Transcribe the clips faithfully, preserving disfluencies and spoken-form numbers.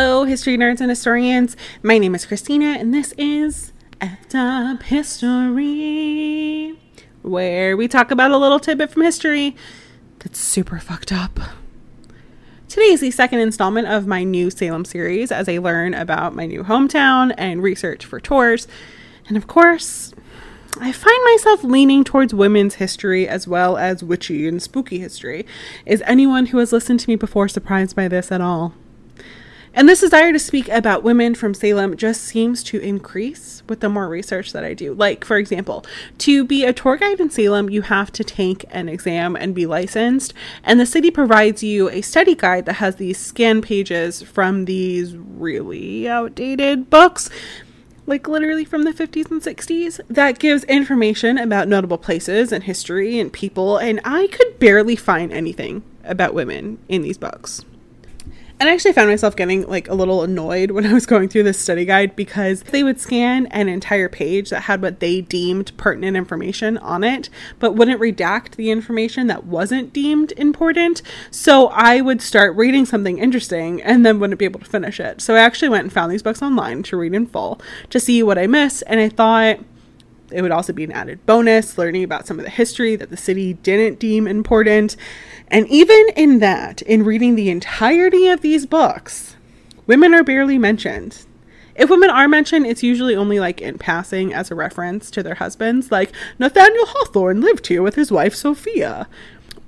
Hello, history nerds and historians. My name is Christina, and this is F'd Up History, where we talk about a little tidbit from history that's super fucked up. Today is the second installment of my new Salem series as I learn about my new hometown and research for tours. And of course, I find myself leaning towards women's history as well as witchy and spooky history. Is anyone who has listened to me before surprised by this at all? And this desire to speak about women from Salem just seems to increase with the more research that I do. Like, for example, to be a tour guide in Salem, you have to take an exam and be licensed. And the city provides you a study guide that has these scan pages from these really outdated books, like literally from the fifties and sixties, that gives information about notable places and history and people. And I could barely find anything about women in these books. And I actually found myself getting like a little annoyed when I was going through this study guide, because they would scan an entire page that had what they deemed pertinent information on it, but wouldn't redact the information that wasn't deemed important. So I would start reading something interesting and then wouldn't be able to finish it. So I actually went and found these books online to read in full to see what I missed. And I thought it would also be an added bonus learning about some of the history that the city didn't deem important. And even in that, in reading the entirety of these books, women are barely mentioned. If women are mentioned, it's usually only like in passing as a reference to their husbands, like Nathaniel Hawthorne lived here with his wife Sophia,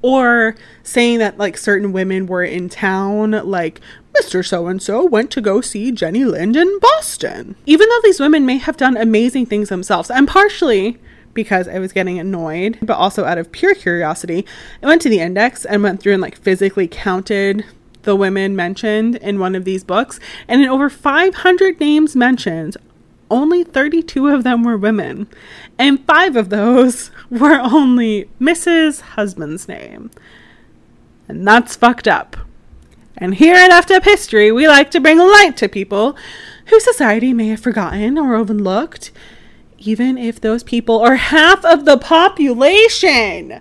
or saying that like certain women were in town, like Mister So-and-so went to go see Jenny Lind in Boston. Even though these women may have done amazing things themselves, and partially because I was getting annoyed, but also out of pure curiosity, I went to the index and went through and like physically counted the women mentioned in one of these books. And in over five hundred names mentioned, only thirty-two of them were women. And five of those were only Missus Husband's name. And that's fucked up. And here at F'd Up History, we like to bring light to people who society may have forgotten or overlooked, even if those people are half of the population. And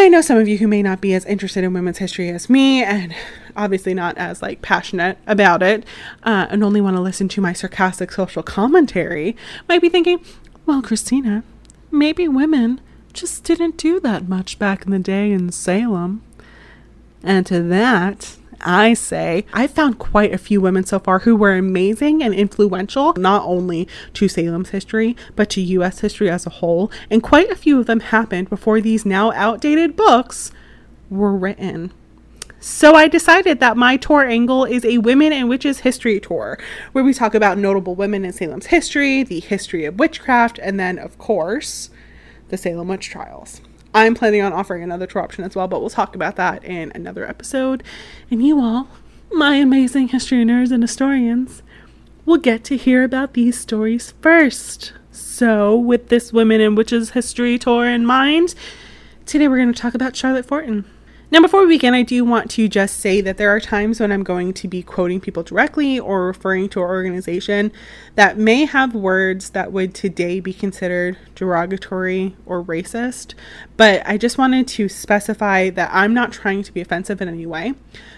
I know some of you who may not be as interested in women's history as me, and obviously not as like passionate about it, uh, and only want to listen to my sarcastic social commentary, might be thinking, well, Christina, maybe women just didn't do that much back in the day in Salem. And to that, I say, I found quite a few women so far who were amazing and influential, not only to Salem's history, but to U S history as a whole. And quite a few of them happened before these now outdated books were written. So I decided that my tour angle is a Women and Witches History Tour, where we talk about notable women in Salem's history, the history of witchcraft, and then, of course, the Salem witch trials. I'm planning on offering another tour option as well, but we'll talk about that in another episode. And you all, my amazing history nerds and historians, will get to hear about these stories first. So with this Women and Witches History Tour in mind, today we're going to talk about Charlotte Forten. Now, before we begin, I do want to just say that there are times when I'm going to be quoting people directly or referring to our organization that may have words that would today be considered derogatory or racist, but I just wanted to specify that I'm not trying to be offensive in any way,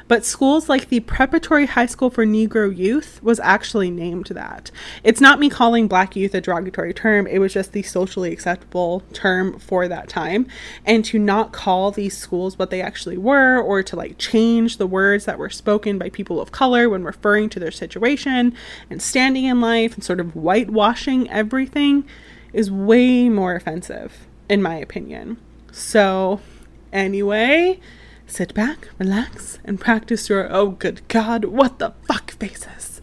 but schools like the Preparatory High School for Negro Youth was actually named that. It's not me calling Black youth a derogatory term, it was just the socially acceptable term for that time, and to not call these schools what they actually were, or to like change the words that were spoken by people of color when referring to their situation and standing in life, and sort of whitewashing everything, is way more offensive in my opinion. So anyway, sit back, relax, and practice your oh good god what the fuck faces.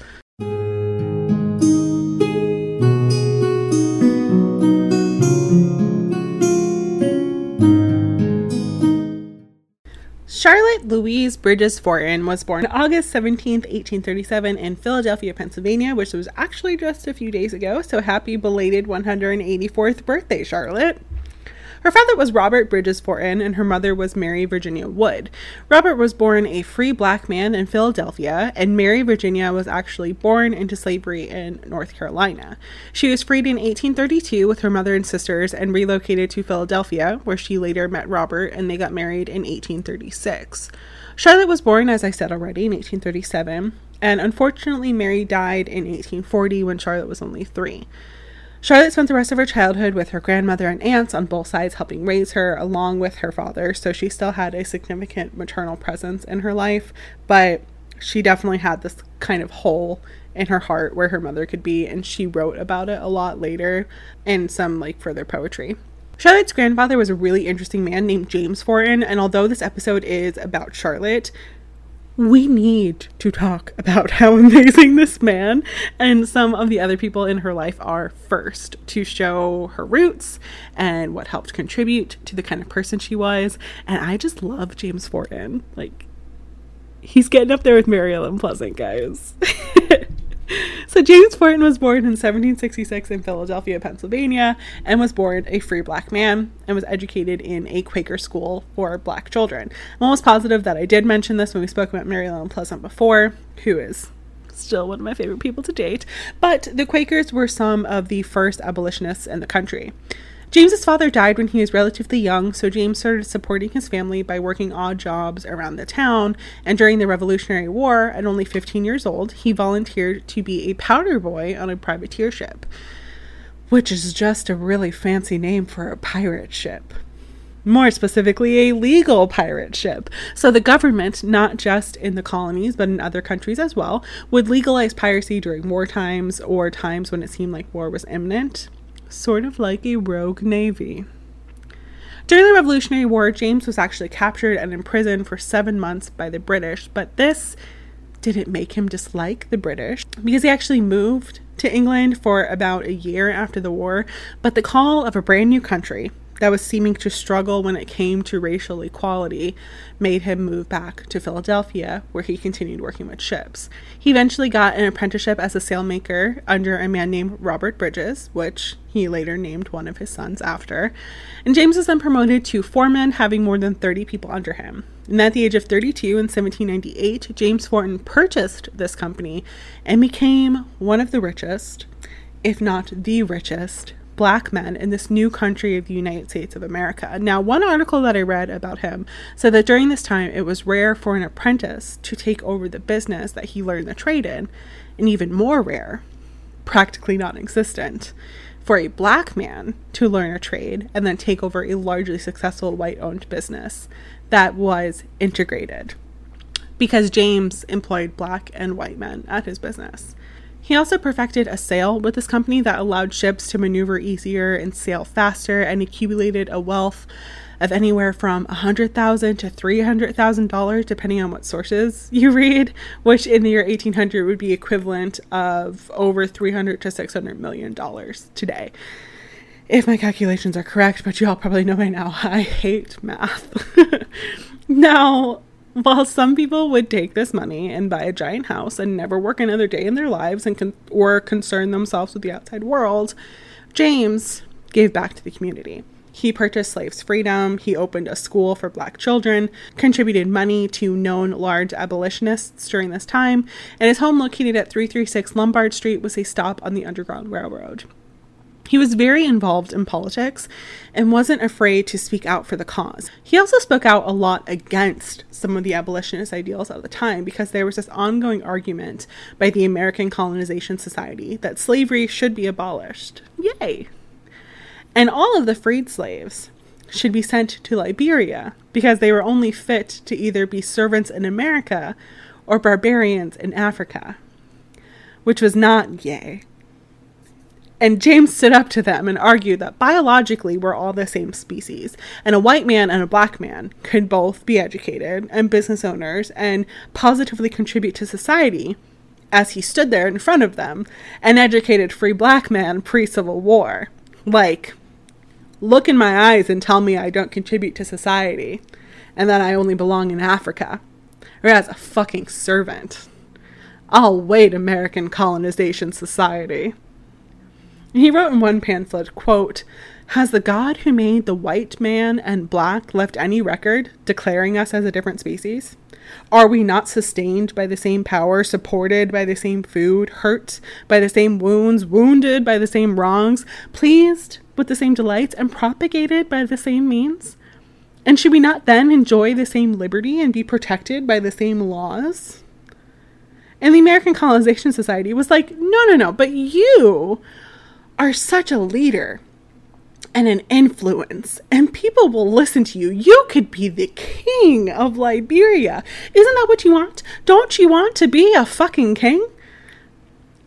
Charlotte Louise Bridges Forten was born August seventeenth, eighteen thirty-seven in Philadelphia, Pennsylvania, which was actually just a few days ago, so happy belated one hundred eighty-fourth birthday, Charlotte. Her father was Robert Bridges Forten, and her mother was Mary Virginia Wood. Robert was born a free Black man in Philadelphia, and Mary Virginia was actually born into slavery in North Carolina. She was freed in eighteen thirty-two with her mother and sisters and relocated to Philadelphia, where she later met Robert, and they got married in eighteen thirty-six. Charlotte was born, as I said already, in eighteen thirty-seven, and unfortunately Mary died in eighteen forty when Charlotte was only three. Charlotte spent the rest of her childhood with her grandmother and aunts on both sides helping raise her, along with her father, so she still had a significant maternal presence in her life, but she definitely had this kind of hole in her heart where her mother could be, and she wrote about it a lot later in some like further poetry. Charlotte's grandfather was a really interesting man named James Forten, and although this episode is about Charlotte, we need to talk about how amazing this man and some of the other people in her life are first, to show her roots and what helped contribute to the kind of person she was. And I just love James Forten. Like, he's getting up there with Mary Ellen Pleasant, guys. So James Forten was born in seventeen sixty-six in Philadelphia, Pennsylvania, and was born a free black man and was educated in a Quaker school for black children. I'm almost positive that I did mention this when we spoke about Mary Ellen Pleasant before, who is still one of my favorite people to date, but the Quakers were some of the first abolitionists in the country. James's father died when he was relatively young, so James started supporting his family by working odd jobs around the town, and during the Revolutionary War, at only fifteen years old, he volunteered to be a powder boy on a privateer ship, which is just a really fancy name for a pirate ship. More specifically, a legal pirate ship. So the government, not just in the colonies, but in other countries as well, would legalize piracy during war times or times when it seemed like war was imminent. Sort of like a rogue navy. During the Revolutionary War, James was actually captured and imprisoned for seven months by the British, but this didn't make him dislike the British because he actually moved to England for about a year after the war. But the call of a brand new country that was seeming to struggle when it came to racial equality made him move back to Philadelphia, where he continued working with ships. He eventually got an apprenticeship as a sailmaker under a man named Robert Bridges, which he later named one of his sons after. And James was then promoted to foreman, having more than thirty people under him. And at the age of thirty-two in seventeen ninety-eight, James Forten purchased this company and became one of the richest, if not the richest, black men in this new country of the United States of America. Now, one article that I read about him said that during this time, it was rare for an apprentice to take over the business that he learned the trade in, and even more rare, practically non-existent, for a black man to learn a trade and then take over a largely successful white-owned business that was integrated, because James employed black and white men at his business. He also perfected a sail with this company that allowed ships to maneuver easier and sail faster, and accumulated a wealth of anywhere from one hundred thousand dollars to three hundred thousand dollars, depending on what sources you read, which in the year eighteen hundred would be equivalent of over three hundred to six hundred million dollars today, if my calculations are correct, but you all probably know by now, I hate math. Now, while some people would take this money and buy a giant house and never work another day in their lives and con- or concern themselves with the outside world, James gave back to the community. He purchased slaves' freedom, he opened a school for black children, contributed money to known large abolitionists during this time, and his home located at three thirty-six Lombard Street was a stop on the Underground Railroad. He was very involved in politics and wasn't afraid to speak out for the cause. He also spoke out a lot against some of the abolitionist ideals of the time, because there was this ongoing argument by the American Colonization Society that slavery should be abolished. Yay! And all of the freed slaves should be sent to Liberia because they were only fit to either be servants in America or barbarians in Africa, which was not yay. And James stood up to them and argued that biologically we're all the same species, and a white man and a black man could both be educated and business owners and positively contribute to society, as he stood there in front of them, an educated free black man pre-Civil War. Like, look in my eyes and tell me I don't contribute to society and that I only belong in Africa or as a fucking servant. I'll wait, American Colonization Society. He wrote in one pamphlet, quote, "Has the God who made the white man and black left any record declaring us as a different species? Are we not sustained by the same power, supported by the same food, hurt by the same wounds, wounded by the same wrongs, pleased with the same delights, and propagated by the same means? And should we not then enjoy the same liberty and be protected by the same laws? And the American Colonization Society was like, no, no, no, but you are such a leader and an influence, and people will listen to you. You could be the king of Liberia. Isn't that what you want? Don't you want to be a fucking king?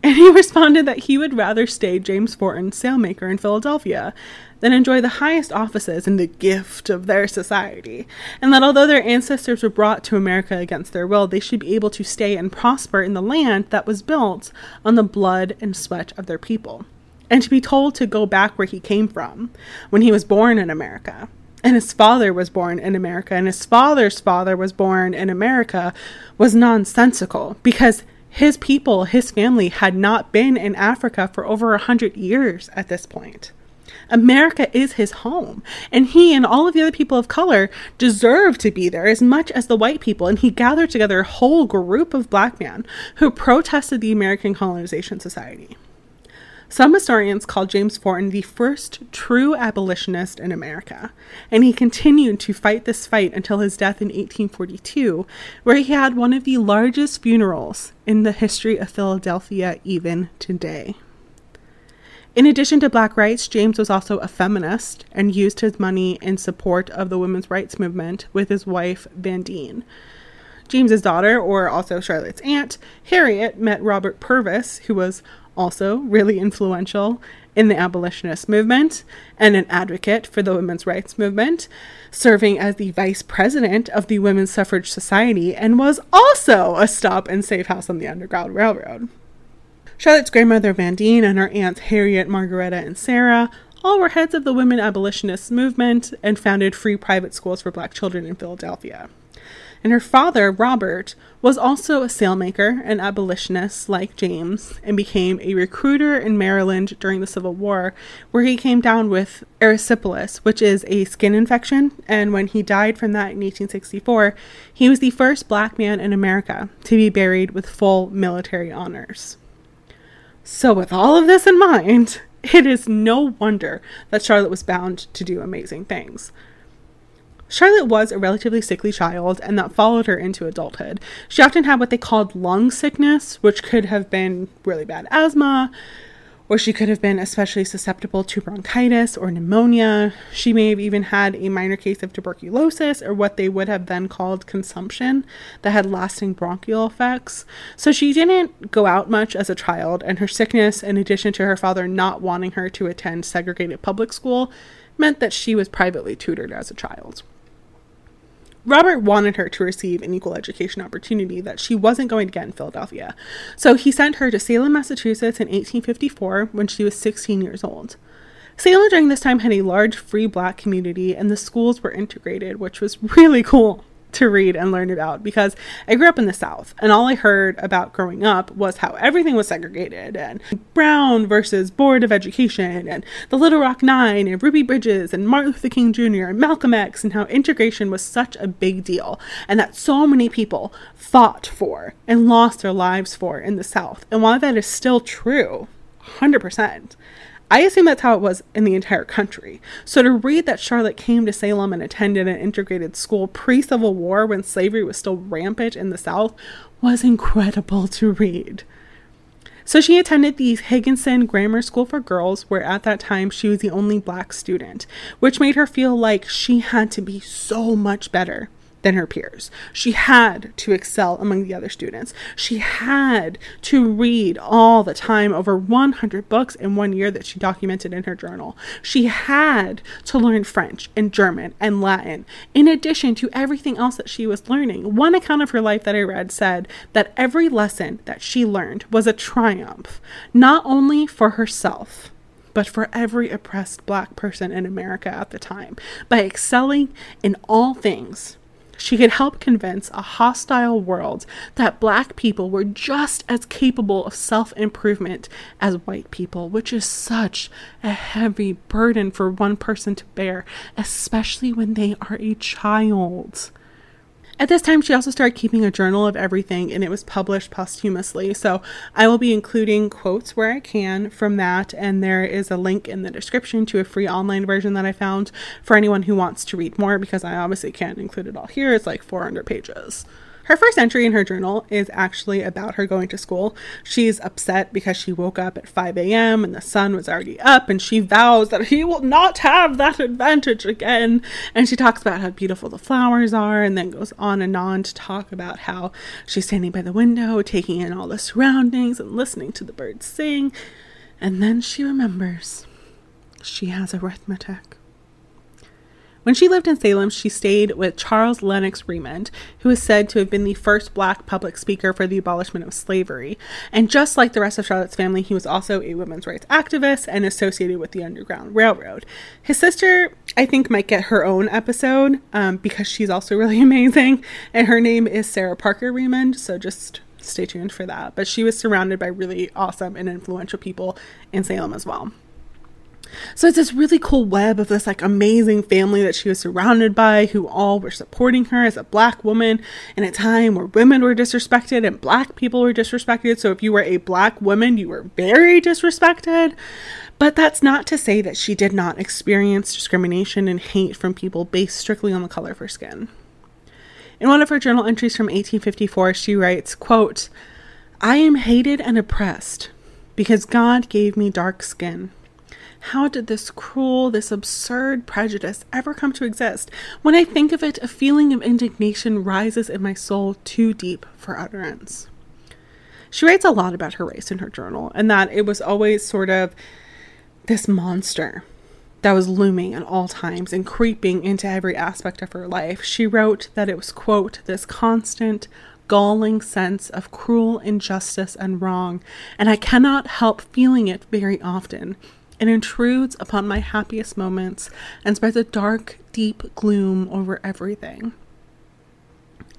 And he responded that he would rather stay James Forten, sailmaker in Philadelphia, than enjoy the highest offices and the gift of their society, and that although their ancestors were brought to America against their will, they should be able to stay and prosper in the land that was built on the blood and sweat of their people, and to be told to go back where he came from, when he was born in America, and his father was born in America, and his father's father was born in America, was nonsensical, because his people, his family, had not been in Africa for over a hundred years at this point. America is his home, and he and all of the other people of color deserve to be there as much as the white people, and he gathered together a whole group of black men who protested the American Colonization Society. Some historians call James Forten the first true abolitionist in America, and he continued to fight this fight until his death in eighteen forty-two, where he had one of the largest funerals in the history of Philadelphia even today. In addition to black rights, James was also a feminist and used his money in support of the women's rights movement with his wife, Van Deen. James's daughter, or also Charlotte's aunt, Harriet, met Robert Purvis, who was also really influential in the abolitionist movement and an advocate for the women's rights movement, serving as the vice president of the Women's Suffrage Society, and was also a stop and safe house on the Underground Railroad. Charlotte's grandmother Van Deen and her aunts Harriet, Margaretta, and Sarah all were heads of the women abolitionist movement and founded free private schools for black children in Philadelphia. And her father, Robert, was also a sailmaker and abolitionist like James, and became a recruiter in Maryland during the Civil War, where he came down with erysipelas, which is a skin infection, and when he died from that in eighteen sixty-four, he was the first black man in America to be buried with full military honors. So with all of this in mind, it is no wonder that Charlotte was bound to do amazing things. Charlotte was a relatively sickly child, and that followed her into adulthood. She often had what they called lung sickness, which could have been really bad asthma, or she could have been especially susceptible to bronchitis or pneumonia. She may have even had a minor case of tuberculosis, or what they would have then called consumption, that had lasting bronchial effects. So she didn't go out much as a child, and her sickness, in addition to her father not wanting her to attend segregated public school, meant that she was privately tutored as a child. Robert wanted her to receive an equal education opportunity that she wasn't going to get in Philadelphia, so he sent her to Salem, Massachusetts in eighteen fifty-four when she was sixteen years old. Salem during this time had a large free black community, and the schools were integrated, which was really cool to read and learn about, because I grew up in the South, and all I heard about growing up was how everything was segregated, and Brown versus Board of Education, and the Little Rock Nine, and Ruby Bridges, and Martin Luther King Junior, and Malcolm X, and how integration was such a big deal, and that so many people fought for and lost their lives for in the South. And while that is still true, one hundred percent, I assume that's how it was in the entire country. So to read that Charlotte came to Salem and attended an integrated school pre-Civil War when slavery was still rampant in the South was incredible to read. So she attended the Higginson Grammar School for Girls, where at that time she was the only black student, which made her feel like she had to be so much better than her peers. She had to excel among the other students. She had to read all the time, over one hundred books in one year that she documented in her journal. She had to learn French and German and Latin, in addition to everything else that she was learning. One account of her life that I read said that every lesson that she learned was a triumph, not only for herself, but for every oppressed black person in America at the time. By excelling in all things, she could help convince a hostile world that black people were just as capable of self-improvement as white people, which is such a heavy burden for one person to bear, especially when they are a child. At this time, she also started keeping a journal of everything, and it was published posthumously. So I will be including quotes where I can from that, and there is a link in the description to a free online version that I found for anyone who wants to read more, because I obviously can't include it all here. It's like four hundred pages. Her first entry in her journal is actually about her going to school. She's upset because she woke up at five a m and the sun was already up, and she vows that he will not have that advantage again. And she talks about how beautiful the flowers are, and then goes on and on to talk about how she's standing by the window, taking in all the surroundings and listening to the birds sing. And then she remembers she has arithmetic. When she lived in Salem, she stayed with Charles Lennox Remond, who is said to have been the first black public speaker for the abolishment of slavery. And just like the rest of Charlotte's family, he was also a women's rights activist and associated with the Underground Railroad. His sister, I think, might get her own episode um, because she's also really amazing. And her name is Sarah Parker Remond, so just stay tuned for that. But she was surrounded by really awesome and influential people in Salem as well. So it's this really cool web of this like amazing family that she was surrounded by, who all were supporting her as a black woman in a time where women were disrespected and black people were disrespected. So if you were a black woman, you were very disrespected. But that's not to say that she did not experience discrimination and hate from people based strictly on the color of her skin. In one of her journal entries from eighteen fifty-four, she writes, quote, "I am hated and oppressed because God gave me dark skin. How did this cruel, this absurd prejudice ever come to exist? When I think of it, a feeling of indignation rises in my soul too deep for utterance." She writes a lot about her race in her journal, and that it was always sort of this monster that was looming at all times and creeping into every aspect of her life. She wrote that it was, quote, "this constant, galling sense of cruel injustice and wrong, and I cannot help feeling it very often. It intrudes upon my happiest moments and spreads a dark, deep gloom over everything."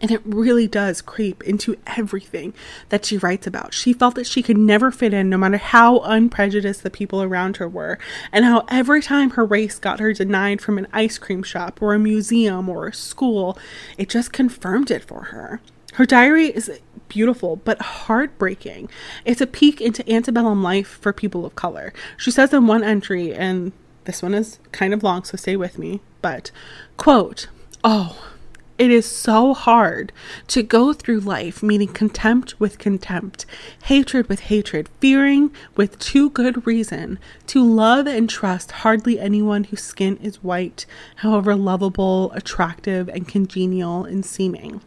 And it really does creep into everything that she writes about. She felt that she could never fit in, no matter how unprejudiced the people around her were, and how every time her race got her denied from an ice cream shop or a museum or a school, it just confirmed it for her. Her diary is beautiful, but heartbreaking. It's a peek into antebellum life for people of color. She says in one entry, and this one is kind of long, so stay with me, but, quote, "Oh, it is so hard to go through life meeting contempt with contempt, hatred with hatred, fearing with too good reason, to love and trust hardly anyone whose skin is white, however lovable, attractive, and congenial in seeming.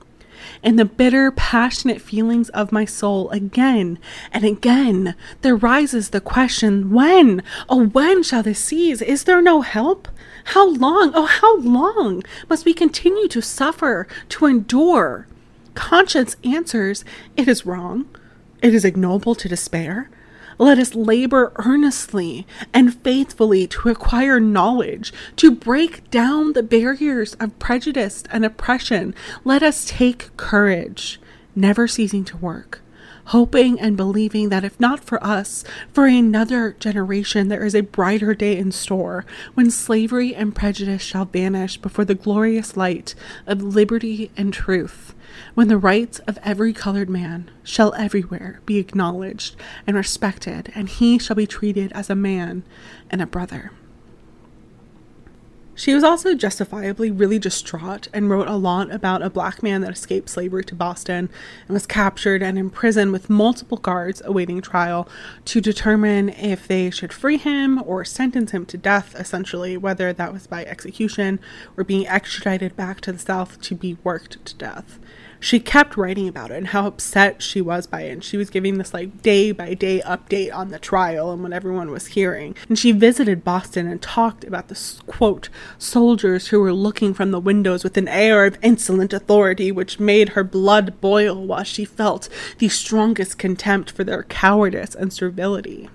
And the bitter, passionate feelings of my soul, again and again, there rises the question, when? Oh, when shall this cease? Is there no help? How long, oh, how long must we continue to suffer, to endure? Conscience answers, it is wrong. It is ignoble to despair. Let us labor earnestly and faithfully to acquire knowledge, to break down the barriers of prejudice and oppression. Let us take courage, never ceasing to work, hoping and believing that if not for us, for another generation, there is a brighter day in store when slavery and prejudice shall vanish before the glorious light of liberty and truth, when the rights of every colored man shall everywhere be acknowledged and respected, and he shall be treated as a man and a brother." She was also justifiably really distraught and wrote a lot about a black man that escaped slavery to Boston and was captured and imprisoned with multiple guards awaiting trial to determine if they should free him or sentence him to death, essentially, whether that was by execution or being extradited back to the South to be worked to death. She kept writing about it and how upset she was by it. And she was giving this like day by day update on the trial and what everyone was hearing. And she visited Boston and talked about the, quote, "soldiers who were looking from the windows with an air of insolent authority, which made her blood boil while she felt the strongest contempt for their cowardice and servility."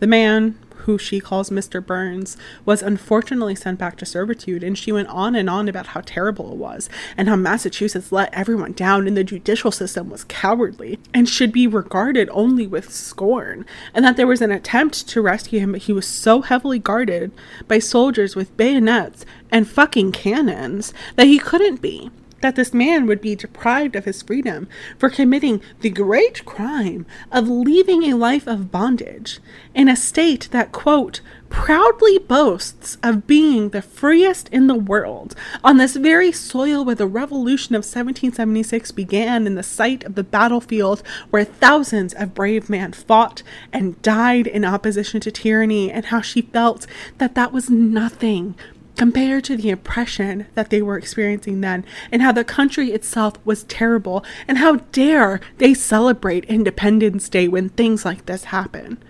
The man, who she calls Mister Burns, was unfortunately sent back to servitude, and she went on and on about how terrible it was and how Massachusetts let everyone down and the judicial system was cowardly and should be regarded only with scorn, and that there was an attempt to rescue him, but he was so heavily guarded by soldiers with bayonets and fucking cannons that he couldn't be. that this man would be deprived of his freedom for committing the great crime of leaving a life of bondage in a state that, quote, proudly boasts of being the freest in the world, on this very soil where the Revolution of seventeen seventy-six began, in the site of the battlefield where thousands of brave men fought and died in opposition to tyranny, and how she felt that that was nothing compared to the oppression that they were experiencing then, and how the country itself was terrible, and how dare they celebrate Independence Day when things like this happen.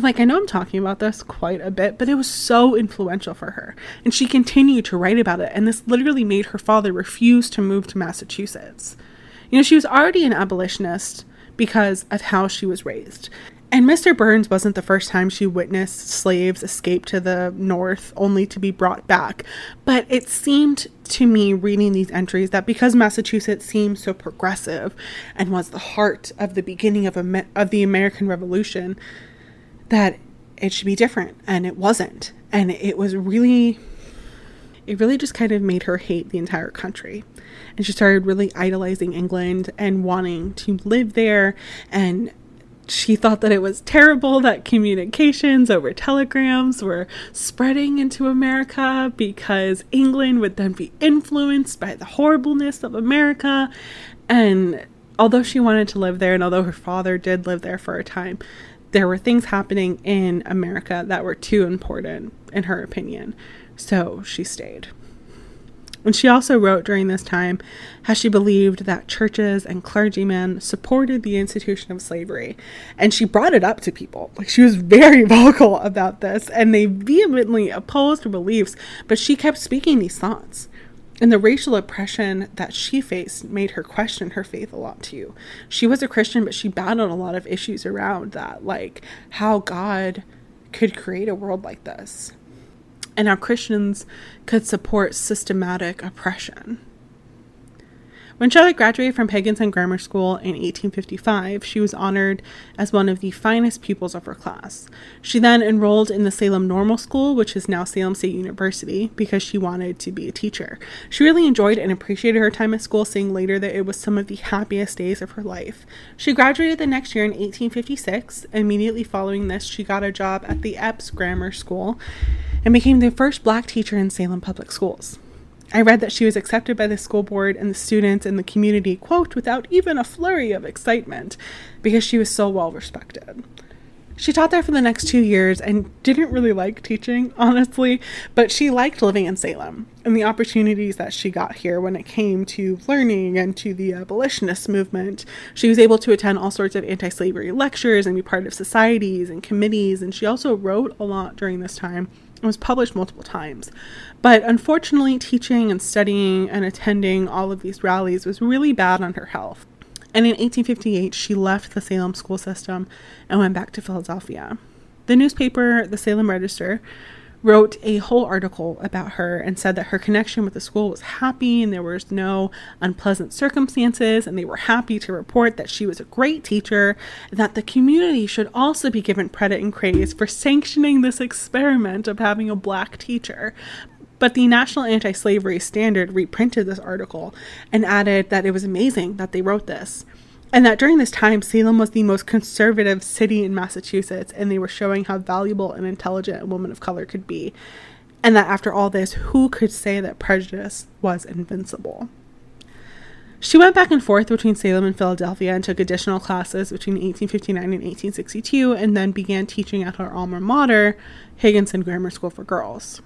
Like, I know I'm talking about this quite a bit, but it was so influential for her, and she continued to write about it, and this literally made her father refuse to move to Massachusetts. You know, she was already an abolitionist because of how she was raised. And Mister Burns wasn't the first time she witnessed slaves escape to the north only to be brought back. But it seemed to me, reading these entries, that because Massachusetts seemed so progressive and was the heart of the beginning of, a, of the American Revolution, that it should be different. And it wasn't. And it was really, it really just kind of made her hate the entire country. And she started really idolizing England and wanting to live there, and she thought that it was terrible that communications over telegrams were spreading into America, because England would then be influenced by the horribleness of America. And although she wanted to live there, and although her father did live there for a time, there were things happening in America that were too important, in her opinion. So she stayed. And she also wrote during this time how she believed that churches and clergymen supported the institution of slavery. And she brought it up to people. Like, she was very vocal about this, and they vehemently opposed her beliefs, but she kept speaking these thoughts. And the racial oppression that she faced made her question her faith a lot too. She was a Christian, but she battled a lot of issues around that, like how God could create a world like this, and how Christians could support systematic oppression. When Charlotte graduated from Higginson Grammar School in eighteen fifty-five, she was honored as one of the finest pupils of her class. She then enrolled in the Salem Normal School, which is now Salem State University, because she wanted to be a teacher. She really enjoyed and appreciated her time at school, saying later that it was some of the happiest days of her life. She graduated the next year in eighteen fifty-six. Immediately following this, she got a job at the Epps Grammar School and became the first black teacher in Salem Public Schools. I read that she was accepted by the school board and the students and the community, quote, without even a flurry of excitement, because she was so well respected. She taught there for the next two years and didn't really like teaching, honestly, but she liked living in Salem and the opportunities that she got here when it came to learning and to the abolitionist movement. She was able to attend all sorts of anti-slavery lectures and be part of societies and committees, and she also wrote a lot during this time. It was published multiple times. But unfortunately, teaching and studying and attending all of these rallies was really bad on her health. And in eighteen fifty-eight, she left the Salem school system and went back to Philadelphia. The newspaper, the Salem Register, wrote a whole article about her and said that her connection with the school was happy and there was no unpleasant circumstances, and they were happy to report that she was a great teacher, and that the community should also be given credit and praise for sanctioning this experiment of having a black teacher. But the National Anti-Slavery Standard reprinted this article and added that it was amazing that they wrote this, and that during this time, Salem was the most conservative city in Massachusetts, and they were showing how valuable and intelligent a woman of color could be. And that after all this, who could say that prejudice was invincible? She went back and forth between Salem and Philadelphia and took additional classes between eighteen fifty-nine and eighteen sixty-two, and then began teaching at her alma mater, Higginson Grammar School for Girls.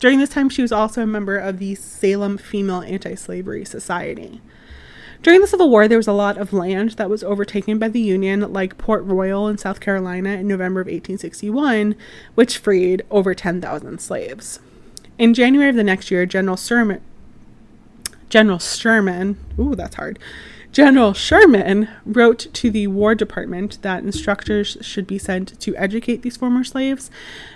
During this time, she was also a member of the Salem Female Anti-Slavery Society. During the Civil War, there was a lot of land that was overtaken by the Union, like Port Royal in South Carolina in November of eighteen sixty-one, which freed over ten thousand slaves. In January of the next year, General Sherman, General Sherman, ooh, that's hard, General Sherman wrote to the War Department that instructors should be sent to educate these former slaves.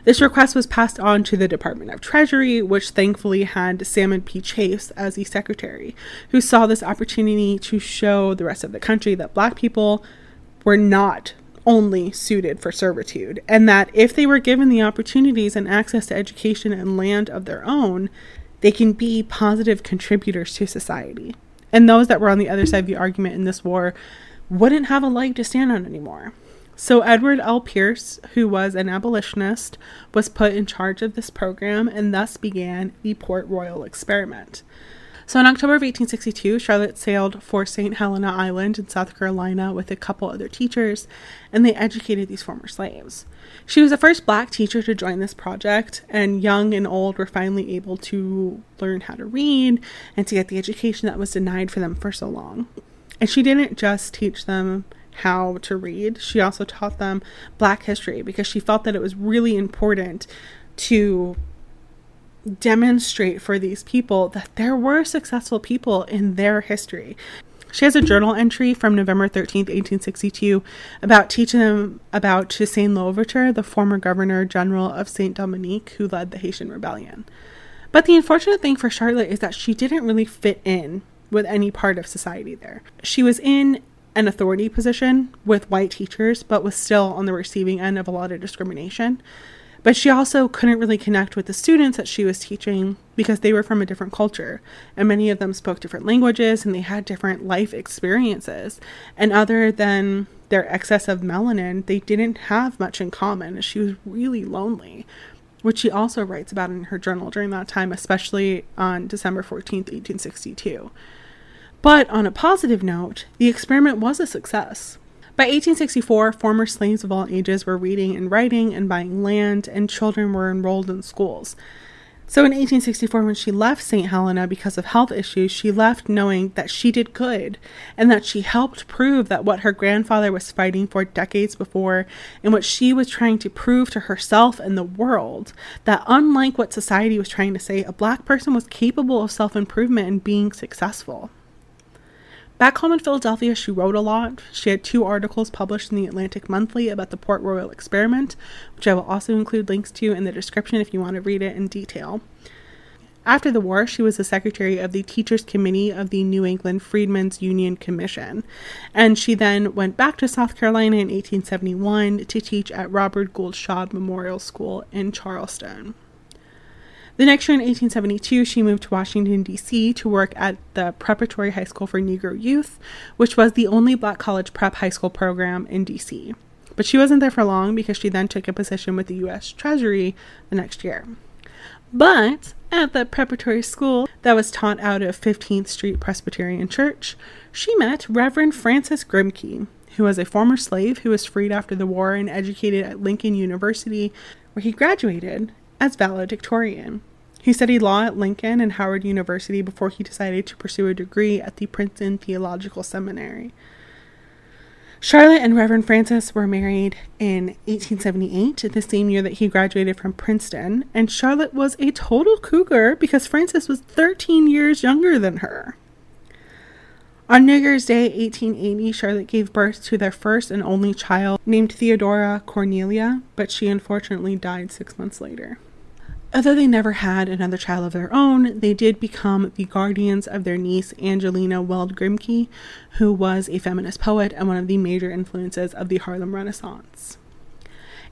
This request was passed on to the Department of Treasury, which thankfully had Salmon P. Chase as the secretary, who saw this opportunity to show the rest of the country that black people were not only suited for servitude, and that if they were given the opportunities and access to education and land of their own, they can be positive contributors to society. And those that were on the other side of the argument in this war wouldn't have a leg to stand on anymore. So Edward L. Pierce, who was an abolitionist, was put in charge of this program, and thus began the Port Royal Experiment. So in October of eighteen sixty-two, Charlotte sailed for Saint Helena Island in South Carolina with a couple other teachers, and they educated these former slaves. She was the first black teacher to join this project, and young and old were finally able to learn how to read and to get the education that was denied for them for so long. And she didn't just teach them how to read, she also taught them black history, because she felt that it was really important to demonstrate for these people that there were successful people in their history. She has a journal entry from November thirteenth, eighteen sixty-two about teaching them about Toussaint Louverture, the former governor general of Saint Domingue, who led the Haitian rebellion. But the unfortunate thing for Charlotte is that she didn't really fit in with any part of society there. She was in an authority position with white teachers, but was still on the receiving end of a lot of discrimination. But she also couldn't really connect with the students that she was teaching, because they were from a different culture, and many of them spoke different languages, and they had different life experiences. And other than their excess of melanin, they didn't have much in common. She was really lonely, which she also writes about in her journal during that time, especially on December fourteenth, eighteen sixty-two. But on a positive note, the experiment was a success. By eighteen sixty-four, former slaves of all ages were reading and writing and buying land, and children were enrolled in schools. So in eighteen sixty-four, when she left Saint Helena because of health issues, she left knowing that she did good, and that she helped prove that what her grandfather was fighting for decades before, and what she was trying to prove to herself and the world, that unlike what society was trying to say, a black person was capable of self-improvement and being successful. Back home in Philadelphia, she wrote a lot. She had two articles published in the Atlantic Monthly about the Port Royal Experiment, which I will also include links to in the description if you want to read it in detail. After the war, she was the secretary of the Teachers Committee of the New England Freedmen's Union Commission, and she then went back to South Carolina in eighteen seventy-one to teach at Robert Gould Shaw Memorial School in Charleston. The next year, in eighteen seventy-two, she moved to Washington, D C to work at the Preparatory High School for Negro Youth, which was the only black college prep high school program in D C. But she wasn't there for long, because she then took a position with the U S Treasury the next year. But at the preparatory school that was taught out of fifteenth Street Presbyterian Church, she met Reverend Francis Grimke, who was a former slave who was freed after the war and educated at Lincoln University, where he graduated as valedictorian. He studied law at Lincoln and Howard University before he decided to pursue a degree at the Princeton Theological Seminary. Charlotte and Reverend Francis were married in eighteen seventy-eight, the same year that he graduated from Princeton, and Charlotte was a total cougar because Francis was thirteen years younger than her. On New Year's Day, eighteen eighty, Charlotte gave birth to their first and only child, named Theodora Cornelia, but she unfortunately died six months later. Although they never had another child of their own, they did become the guardians of their niece, Angelina Weld Grimke, who was a feminist poet and one of the major influences of the Harlem Renaissance.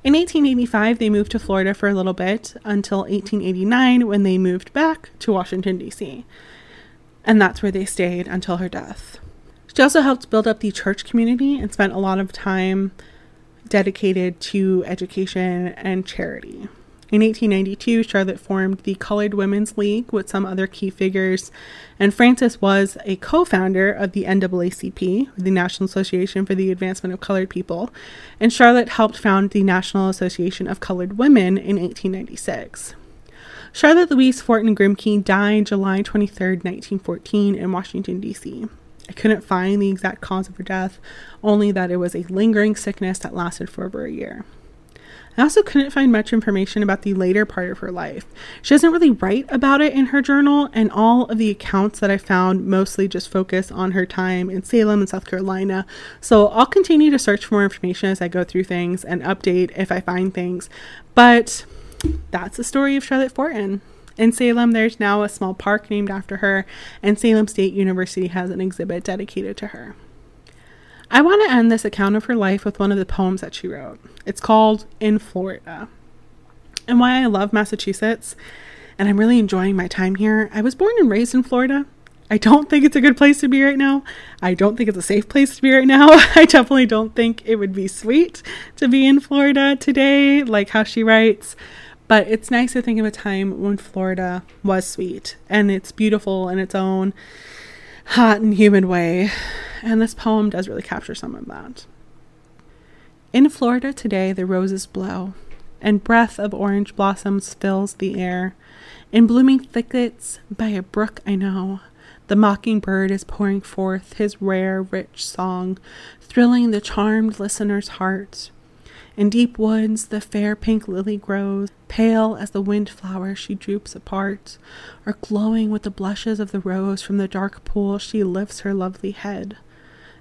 In eighteen eighty-five, they moved to Florida for a little bit, until eighteen eighty-nine, when they moved back to Washington, D C, and that's where they stayed until her death. She also helped build up the church community and spent a lot of time dedicated to education and charity. In eighteen ninety-two, Charlotte formed the Colored Women's League with some other key figures, and Francis was a co-founder of the N double A C P, the National Association for the Advancement of Colored People, and Charlotte helped found the National Association of Colored Women in eighteen ninety-six. Charlotte Louise Forten Grimke died July twenty-third, nineteen fourteen in Washington, D C. I couldn't find the exact cause of her death, only that it was a lingering sickness that lasted for over a year. I also couldn't find much information about the later part of her life. She doesn't really write about it in her journal, and all of the accounts that I found mostly just focus on her time in Salem and South Carolina. So I'll continue to search for more information as I go through things and update if I find things. But that's the story of Charlotte Forten. In Salem, there's now a small park named after her, and Salem State University has an exhibit dedicated to her. I want to end this account of her life with one of the poems that she wrote. It's called In Florida. And why I love Massachusetts and I'm really enjoying my time here. I was born and raised in Florida. I don't think it's a good place to be right now. I don't think it's a safe place to be right now. I definitely don't think it would be sweet to be in Florida today, like how she writes. But it's nice to think of a time when Florida was sweet, and it's beautiful in its own hot and humid way. And this poem does really capture some of that. In Florida today, the roses blow, and breath of orange blossoms fills the air. In blooming thickets by a brook I know, the mockingbird is pouring forth his rare, rich song, thrilling the charmed listener's heart. In deep woods the fair pink lily grows, pale as the wind flower she droops apart, or glowing with the blushes of the rose from the dark pool she lifts her lovely head,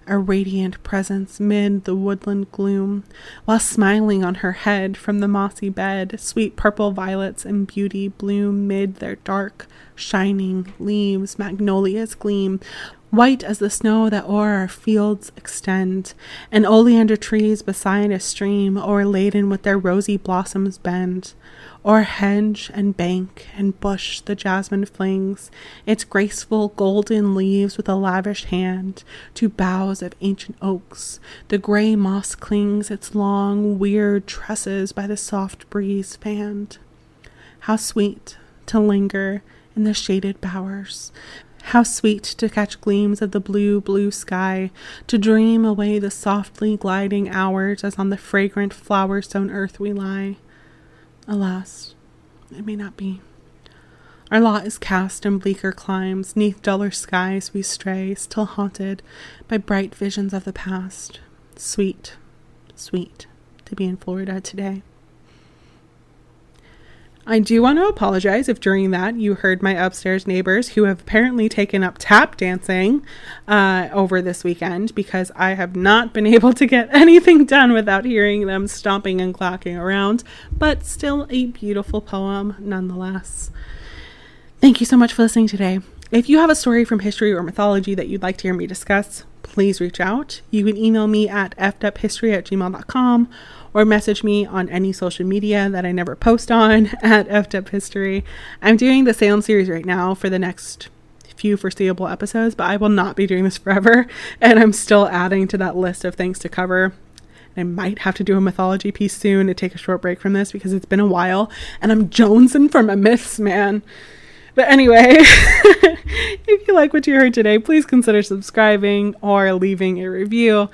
a radiant presence mid the woodland gloom, while smiling on her head from the mossy bed, sweet purple violets in beauty bloom mid their dark, shining leaves, magnolias gleam, white as the snow that o'er our fields extend, and oleander trees beside a stream o'erladen with their rosy blossoms bend. O'er hedge and bank and bush the jasmine flings its graceful golden leaves with a lavish hand to boughs of ancient oaks. The gray moss clings its long, weird tresses by the soft breeze fanned. How sweet to linger in the shaded bowers! How sweet to catch gleams of the blue, blue sky, to dream away the softly gliding hours as on the fragrant flower-sown earth we lie. Alas, it may not be. Our lot is cast in bleaker climes, 'neath duller skies we stray, still haunted by bright visions of the past. Sweet, sweet to be in Florida today. I do want to apologize if during that you heard my upstairs neighbors who have apparently taken up tap dancing uh, over this weekend, because I have not been able to get anything done without hearing them stomping and clacking around, but still a beautiful poem nonetheless. Thank you so much for listening today. If you have a story from history or mythology that you'd like to hear me discuss, please reach out. You can email me at f d u p history at gmail dot com or message me on any social media that I never post on at f d u p history. I'm doing the Salem series right now for the next few foreseeable episodes, but I will not be doing this forever, and I'm still adding to that list of things to cover. I might have to do a mythology piece soon to take a short break from this because it's been a while, and I'm jonesing for my myths, man. But anyway, if you like what you heard today, please consider subscribing or leaving a review.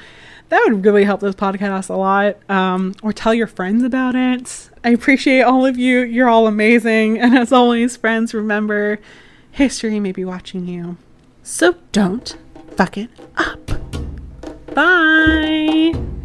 That would really help this podcast a lot. Um, or tell your friends about it. I appreciate all of you. You're all amazing. And as always, friends, remember, history may be watching you. So don't fuck it up. Bye.